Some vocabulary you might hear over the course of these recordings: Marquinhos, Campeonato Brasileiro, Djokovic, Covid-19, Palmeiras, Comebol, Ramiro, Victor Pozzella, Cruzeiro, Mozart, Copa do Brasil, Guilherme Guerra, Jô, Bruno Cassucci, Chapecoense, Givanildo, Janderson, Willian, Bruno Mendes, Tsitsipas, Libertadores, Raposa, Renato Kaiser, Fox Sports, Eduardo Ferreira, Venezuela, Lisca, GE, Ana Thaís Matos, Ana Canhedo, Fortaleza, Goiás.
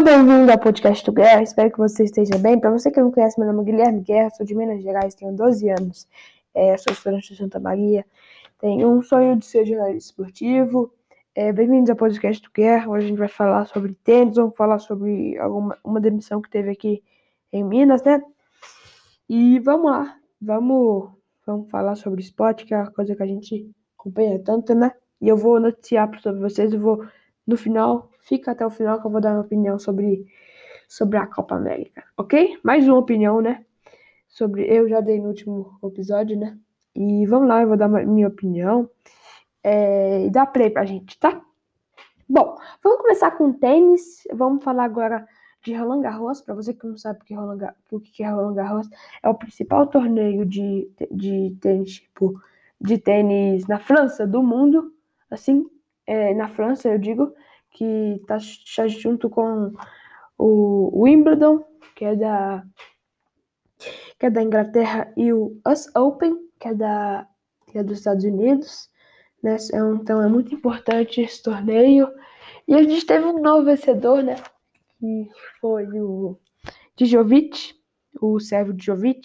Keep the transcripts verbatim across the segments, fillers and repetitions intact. Muito bem-vindo ao podcast do Guerra, espero que você esteja bem. Para você que não conhece, meu nome é Guilherme Guerra, sou de Minas Gerais, tenho doze anos, é, sou estudante de Santa Maria, tenho um sonho de ser jornalista esportivo. É, bem-vindos ao podcast do Guerra, hoje a gente vai falar sobre tênis, vamos falar sobre alguma, uma demissão que teve aqui em Minas, né? E vamos lá, vamos, vamos falar sobre esporte, que é uma coisa que a gente acompanha tanto, né? E eu vou noticiar sobre vocês, eu vou... No final, fica até o final que eu vou dar minha opinião sobre, sobre a Copa América, ok? Mais uma opinião, né? Sobre, eu já dei no último episódio, né? E vamos lá, eu vou dar uma, minha opinião é, e dar play pra gente, tá? Bom, vamos começar com tênis. Vamos falar agora de Roland Garros. Pra você que não sabe o que, Roland Garros, o que é Roland Garros, é o principal torneio de, de, tênis, tipo, de tênis na França do mundo, assim. É, na França, eu digo, que tá junto com o Wimbledon, que é da, que é da Inglaterra, e o U S Open, que é, da, que é dos Estados Unidos. Né? Então, é muito importante esse torneio. E a gente teve um novo vencedor, né? Que foi o Djokovic, o sérvio Djokovic.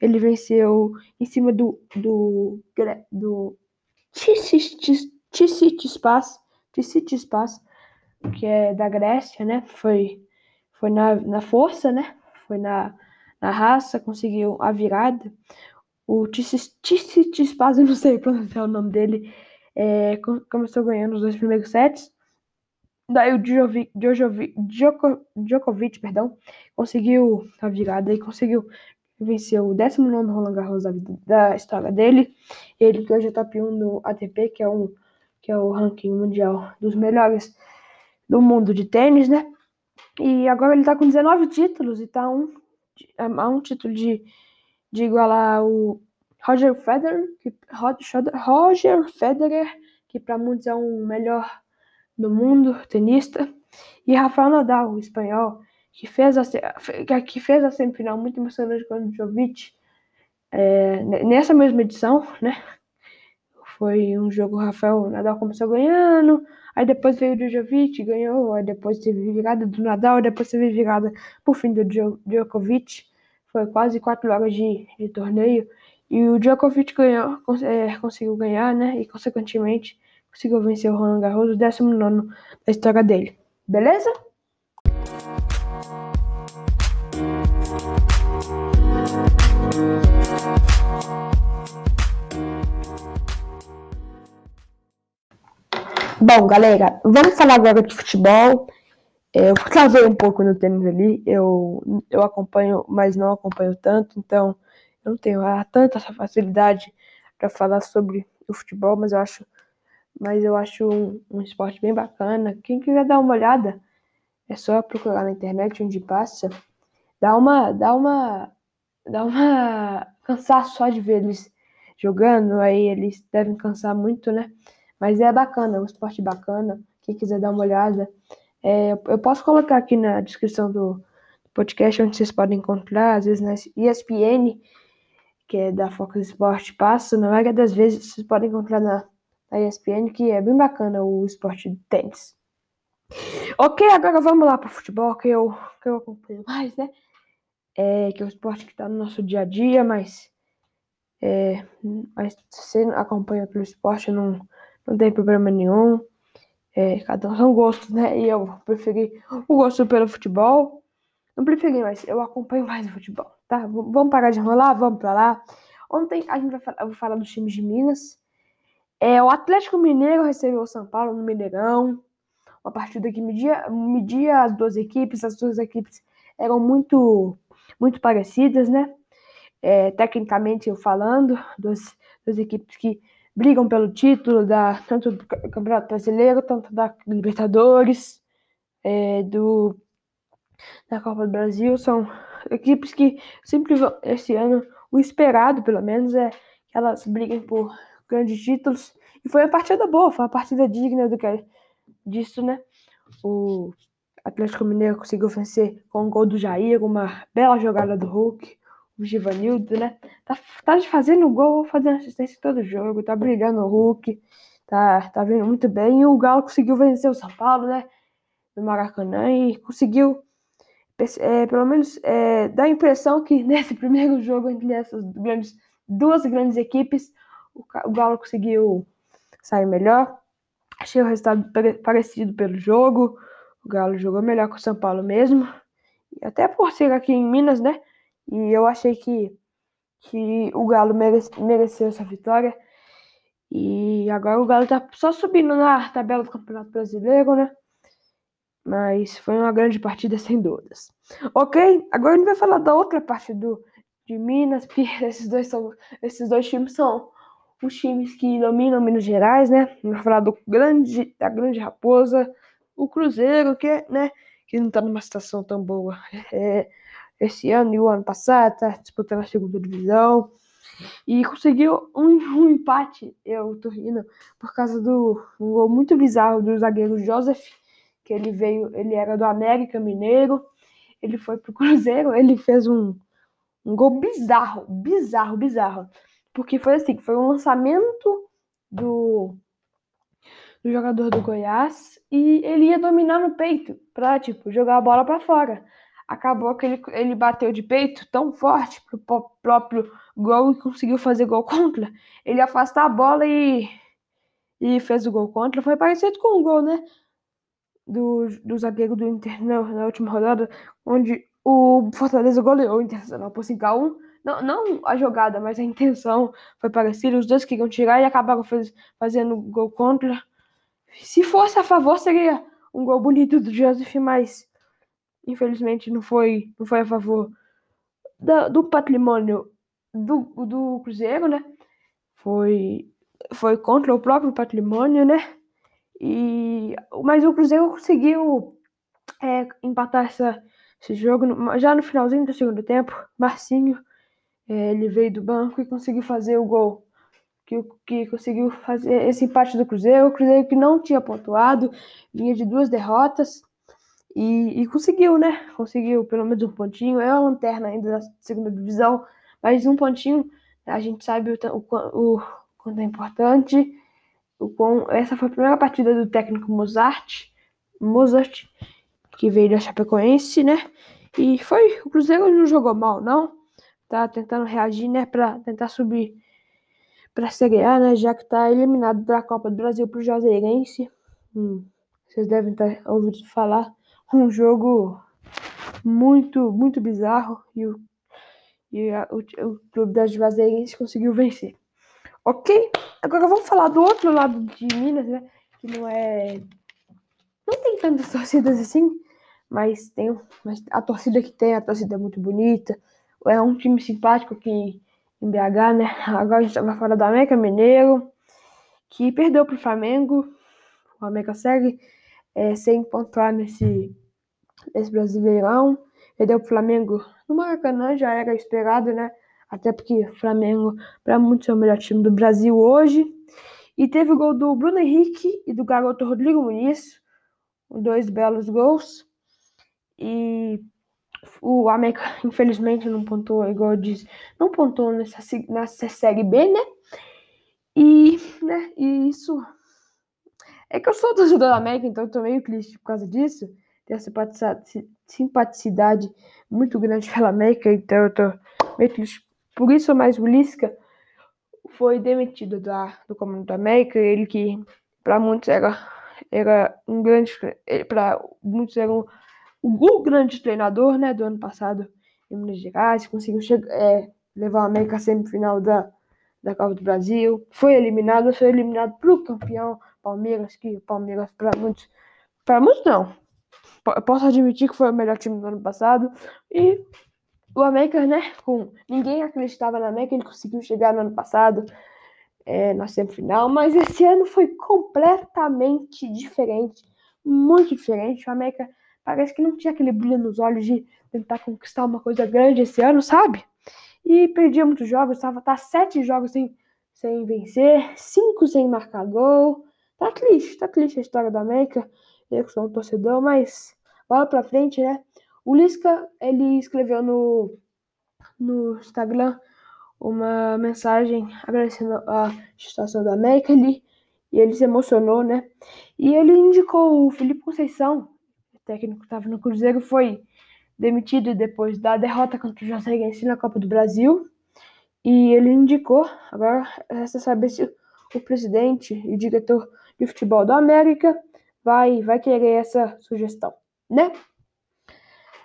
Ele venceu em cima do... do, do Tsitsipas, Tsitsipas, que é da Grécia, né? Foi, foi na, na força, né? Foi na, na raça, conseguiu a virada. O Tsitsipas, eu não sei pronunciar o nome dele, é, começou ganhando os dois primeiros sets. Daí o Djokovic, Djokovic, Djokovic perdão, conseguiu a virada e conseguiu vencer o décimo nono Roland Garros da, da história dele. Ele que hoje é top um no A T P, que é um que é o ranking mundial dos melhores do mundo de tênis, né? E agora ele tá com dezenove títulos e tá um, a um título de, de igualar o Roger Federer, que, Roger Federer, que para muitos é o melhor do mundo, tenista, e Rafael Nadal, o espanhol, que fez a, que fez a semifinal muito emocionante contra o Djokovic é, nessa mesma edição, né? Foi um jogo, o Rafael Nadal começou ganhando, aí depois veio o Djokovic, ganhou, aí depois teve virada do Nadal, depois teve virada por fim do Djokovic. Foi quase quatro horas de, de torneio, e o Djokovic ganhou, é, conseguiu ganhar, né? E, consequentemente, conseguiu vencer o Roland Garros, o décimo nono da história dele. Beleza? Bom, galera, vamos falar agora de futebol. Eu clavei um pouco no tênis ali, eu, eu acompanho, mas não acompanho tanto, então eu não tenho ah, tanta facilidade para falar sobre o futebol, mas eu acho, mas eu acho um, um esporte bem bacana. Quem quiser dar uma olhada, é só procurar na internet onde passa. Dá uma, dá uma, dá uma cansaço só de ver eles jogando, aí eles devem cansar muito, né? Mas é bacana, é um esporte bacana. Quem quiser dar uma olhada, é, eu posso colocar aqui na descrição do podcast onde vocês podem encontrar. Às vezes na E S P N, que é da Fox Sports, passa. Na maioria das vezes vocês podem encontrar na, na E S P N, que é bem bacana o esporte de tênis. Ok, agora vamos lá para o futebol, que eu, que eu acompanho mais, né? É, que é um esporte que está no nosso dia a dia, mas, é, mas se você acompanha pelo esporte, não. Não tem problema nenhum. É, cada um são gostos, né? E eu preferi o gosto pelo futebol. Não preferi, mas eu acompanho mais o futebol, tá? V- vamos parar de enrolar, vamos pra lá. Ontem a gente vai falar, eu vou falar dos times de Minas. É, o Atlético Mineiro recebeu o São Paulo no Mineirão. Uma partida que media, media as duas equipes. As duas equipes eram muito, muito parecidas, né? É, tecnicamente falando, duas, duas equipes que brigam pelo título da, tanto do Campeonato Brasileiro, tanto da Libertadores, é, do, da Copa do Brasil. São equipes que sempre vão, esse ano, o esperado pelo menos, é que elas briguem por grandes títulos. E foi uma partida boa, foi uma partida digna do que é disso, né? O Atlético Mineiro conseguiu vencer com o gol do Jair, uma bela jogada do Hulk. O Givanildo, né? Tá, tá fazendo gol, fazendo assistência em todo jogo, tá brilhando o Hulk, tá, tá vindo muito bem. E o Galo conseguiu vencer o São Paulo, né? no Maracanã e conseguiu, é, pelo menos, é, dar a impressão que nesse primeiro jogo entre essas grandes, duas grandes equipes, o, o Galo conseguiu sair melhor. Achei o resultado parecido pelo jogo. O Galo jogou melhor que o São Paulo mesmo. E até por ser aqui em Minas, né? E eu achei que, que o Galo merece, mereceu essa vitória. E agora o Galo tá só subindo na tabela do Campeonato Brasileiro, né? Mas foi uma grande partida, sem dúvidas. Ok? Agora a gente vai falar da outra parte do, de Minas, porque esses dois, são, esses dois times são os times que dominam Minas Gerais, né? Vamos falar do grande, da grande Raposa, o Cruzeiro, que, né, que não tá numa situação tão boa é, esse ano e o ano passado, tá disputando a segunda divisão. E conseguiu um, um empate, eu tô rindo, por causa do um gol muito bizarro do zagueiro Joseph, que ele veio, ele era do América Mineiro, ele foi pro Cruzeiro, ele fez um, um gol bizarro, bizarro, bizarro. Porque foi assim, foi um lançamento do, do jogador do Goiás e ele ia dominar no peito pra, tipo, jogar a bola pra fora. Acabou que ele, ele bateu de peito tão forte pro próprio gol e conseguiu fazer gol contra. Ele afastou a bola e, e fez o gol contra. Foi parecido com o gol, né, do, do zagueiro do Inter na, na última rodada, onde o Fortaleza goleou o Internacional por cinco a um. Não, não a jogada, mas a intenção foi parecida. Os dois queriam tirar e acabaram faz, fazendo gol contra. Se fosse a favor, seria um gol bonito do Joseph, mas infelizmente não foi, não foi a favor da, do patrimônio do, do Cruzeiro, né? Foi, foi contra o próprio patrimônio, né? E, mas o Cruzeiro conseguiu é, empatar essa, esse jogo já no finalzinho do segundo tempo. Marcinho, ele veio do banco e conseguiu fazer o gol, que, que conseguiu fazer esse empate do Cruzeiro, o Cruzeiro que não tinha pontuado, vinha de duas derrotas, e, e conseguiu, né, conseguiu pelo menos um pontinho, é a lanterna ainda da segunda divisão, mas um pontinho, a gente sabe o, o, o quanto é importante, o quão, essa foi a primeira partida do técnico Mozart, Mozart, que veio da Chapecoense, né, e foi, o Cruzeiro não jogou mal, não, tá tentando reagir, né, pra tentar subir pra Série A, né, já que tá eliminado da Copa do Brasil pro Juazeirense. Hum, vocês devem estar ouvindo falar, um jogo muito, muito bizarro, e o, e a, o, o clube da Juazeirense conseguiu vencer. Ok? Agora vamos falar do outro lado de Minas, né, que não é... não tem tantas torcidas assim, mas tem mas a torcida que tem, a torcida é muito bonita, é um time simpático aqui em B H, né? Agora a gente vai falar do América Mineiro, que perdeu para o Flamengo. O América segue é, sem pontuar nesse, nesse Brasileirão. Perdeu para o Flamengo no Maracanã, já era esperado, né? Até porque o Flamengo, para muitos, é o melhor time do Brasil hoje. E teve o gol do Bruno Henrique e do garoto Rodrigo Muniz. Dois belos gols. E... o América, infelizmente, não pontuou, igual eu disse, não pontuou nessa, nessa Série B, né? E, né? E isso... é que eu sou torcedor da América, então eu tô meio triste por causa disso. Tenho essa simpaticidade muito grande pela América, então eu tô meio triste. Por isso, mais o Lisca foi demitido da, do comando da América. Ele que, pra muitos, era, era um grande... pra muitos, era um... o grande treinador, né, do ano passado em Minas Gerais, conseguiu chegar, é, levar a América à semifinal da, da Copa do Brasil, foi eliminado, foi eliminado pro campeão Palmeiras, que o Palmeiras para muitos, para muitos não, P- posso admitir que foi o melhor time do ano passado, e o América, né, com ninguém acreditava na América, ele conseguiu chegar no ano passado é, na semifinal, mas esse ano foi completamente diferente, muito diferente, o América parece que não tinha aquele brilho nos olhos de tentar conquistar uma coisa grande esse ano, sabe? E perdia muitos jogos, estava tá sete jogos sem, sem vencer, cinco sem marcar gol. Tá triste, tá triste a história da América. Eu que sou um torcedor, mas bola pra frente, né? O Lisca, ele escreveu no, no Instagram uma mensagem agradecendo a situação da América ali, e ele se emocionou, né? E ele indicou o Felipe Conceição, técnico que estava no Cruzeiro, foi demitido depois da derrota contra o Jair na Copa do Brasil. E ele indicou, agora resta saber se o presidente e diretor de futebol do América vai, vai querer essa sugestão, né?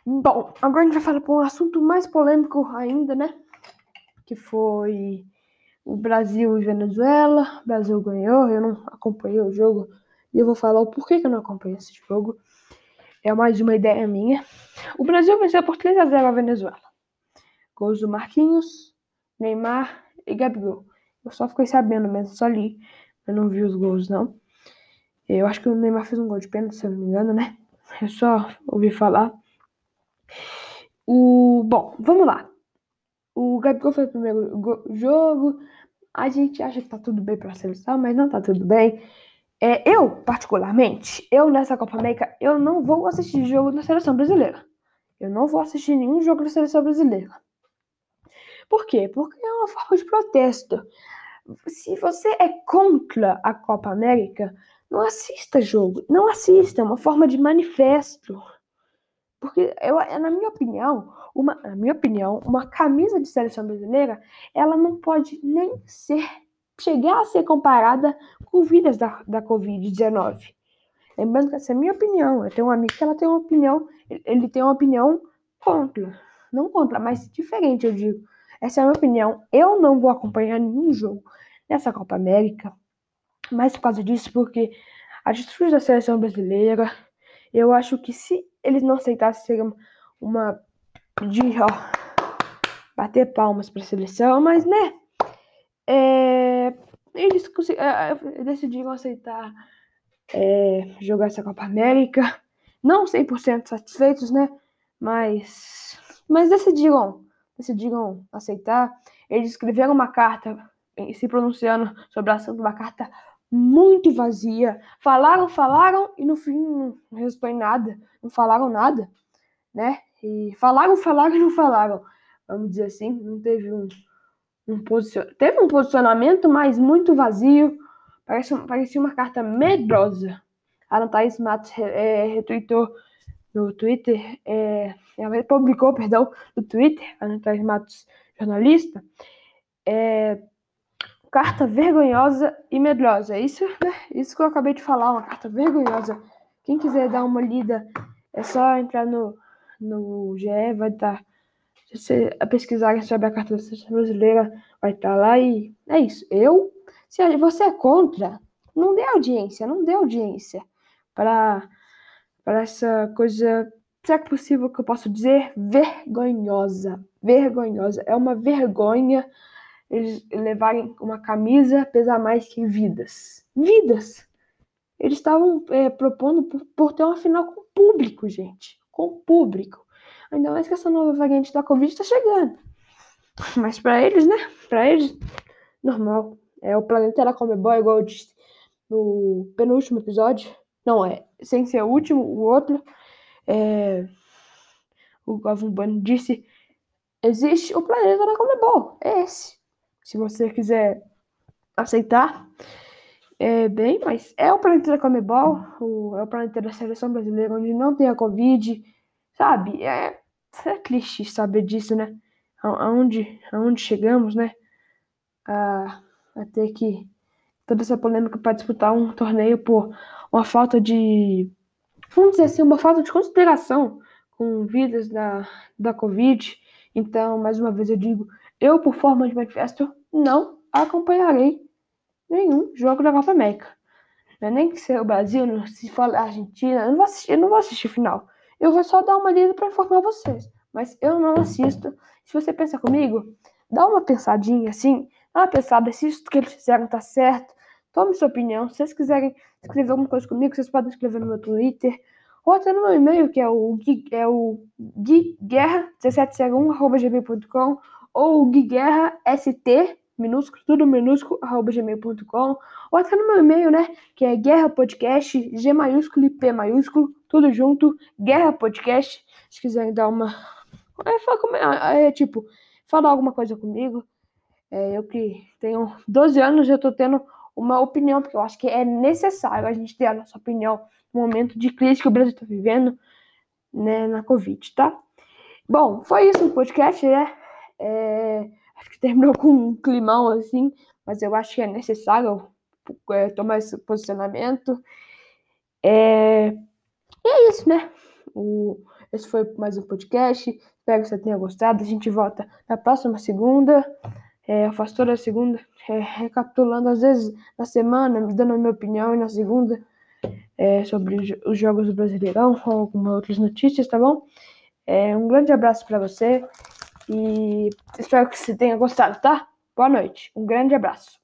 Bom, agora a gente vai falar para um assunto mais polêmico ainda, né? Que foi o Brasil e Venezuela. O Brasil ganhou, eu não acompanhei o jogo. E eu vou falar o porquê que eu não acompanhei esse jogo. É mais uma ideia minha. O Brasil venceu por três a zero a Venezuela. Gols do Marquinhos, Neymar e Gabigol. Eu só fiquei sabendo mesmo, só li. Eu não vi os gols, não. Eu acho que o Neymar fez um gol de pênalti, se eu não me engano, né? Eu só ouvi falar. O... Bom, vamos lá. O Gabigol foi o primeiro go- jogo. A gente acha que tá tudo bem pra seleção, mas não tá tudo bem. É, eu, particularmente, eu nessa Copa América, eu não vou assistir jogo da seleção brasileira. Eu não vou assistir nenhum jogo da seleção brasileira. Por quê? Porque é uma forma de protesto. Se você é contra a Copa América, não assista jogo. Não assista, é uma forma de manifesto. Porque, eu, na minha opinião, uma, na minha opinião, uma camisa de seleção brasileira, ela não pode nem ser, chegar a ser comparada com vidas da, da covid dezenove. Lembrando que essa é a minha opinião. Eu tenho um amigo que ela tem uma opinião, ele tem uma opinião contra. Não contra, mas diferente, eu digo. Essa é a minha opinião. Eu não vou acompanhar nenhum jogo nessa Copa América. Mas por causa disso, porque a atitude da seleção brasileira, eu acho que se eles não aceitassem, seria uma de ó, bater palmas para a seleção, mas né, é, eles consegu, é, decidiram aceitar é, jogar essa Copa América, não cem por cento satisfeitos, né, mas, mas decidiram, decidiram aceitar. Eles escreveram uma carta, se pronunciando sobre a ação de uma carta muito vazia, falaram, falaram, e no fim não respondem nada, não falaram nada, né, e falaram, falaram e não falaram, vamos dizer assim, não teve um, um posicionamento, teve um posicionamento, mas muito vazio, parece, parecia uma carta medrosa. A Ana Thaís Matos é, retweetou no Twitter, é, ela publicou, perdão, no Twitter, a Ana Thaís Matos, jornalista, é, carta vergonhosa e medrosa. Isso, né? Isso que eu acabei de falar, uma carta vergonhosa. Quem quiser dar uma lida, é só entrar no, no G E, vai estar. Se você pesquisarem sobre a carta da seleção brasileira, vai estar lá e é isso. Eu, se você é contra, não dê audiência, não dê audiência para essa coisa, se é possível que eu posso dizer, vergonhosa. Vergonhosa. É uma vergonha eles levarem uma camisa pesar mais que vidas. Vidas! Eles estavam é, propondo por, por ter uma final com o público, gente. Com o público. Ainda mais que essa nova variante da Covid está chegando. Mas para eles, né? Para eles, normal. É, o planeta era Comebol, igual eu disse no penúltimo episódio. Não, é sem ser o último, o outro. É, o Gavumban disse, existe o planeta da Comebol. É esse. Se você quiser aceitar, é bem, mas é o planeta da Comebol, o, é o planeta da seleção brasileira, onde não tem a Covid, sabe? É, é clichê saber disso, né? Aonde, aonde chegamos, né? A, a ter que toda essa polêmica para disputar um torneio por uma falta de, vamos dizer assim, uma falta de consideração com vidas da, da Covid. Então, mais uma vez eu digo, eu, por forma de manifesto, não acompanharei nenhum jogo da Copa América. Nem que seja o Brasil, se for a Argentina, eu não vou assistir, eu não vou assistir final. Eu vou só dar uma lida para informar vocês. Mas eu não assisto. Se você pensa comigo, dá uma pensadinha assim, dá uma pensada se isso que eles fizeram tá certo. Tome sua opinião. Se vocês quiserem escrever alguma coisa comigo, vocês podem escrever no meu Twitter. Ou até no meu e-mail, que é o, é o guiguerra mil setecentos e um arroba gmail ponto com ou guiguerra s t, minúsculo, tudo minúsculo, arroba gmail ponto com, ou até no meu e-mail, né, que é guerrapodcast, G maiúsculo e P maiúsculo, tudo junto, guerrapodcast, se quiserem dar uma, é, é tipo, falar alguma coisa comigo, é, eu que tenho doze anos, eu tô tendo uma opinião, porque eu acho que é necessário a gente ter a nossa opinião no momento de crise que o Brasil está vivendo, né, na Covid, tá? Bom, foi isso o podcast, né? É, acho que terminou com um climão, assim, mas eu acho que é necessário tomar esse posicionamento. É, e é isso, né? O, esse foi mais um podcast. Espero que você tenha gostado. A gente volta na próxima segunda. É, eu faço toda segunda, é, recapitulando, às vezes, na semana, dando a minha opinião, e na segunda, é, sobre os jogos do Brasileirão, com algumas outras notícias, tá bom? É, um grande abraço pra você e espero que você tenha gostado, tá? Boa noite, um grande abraço.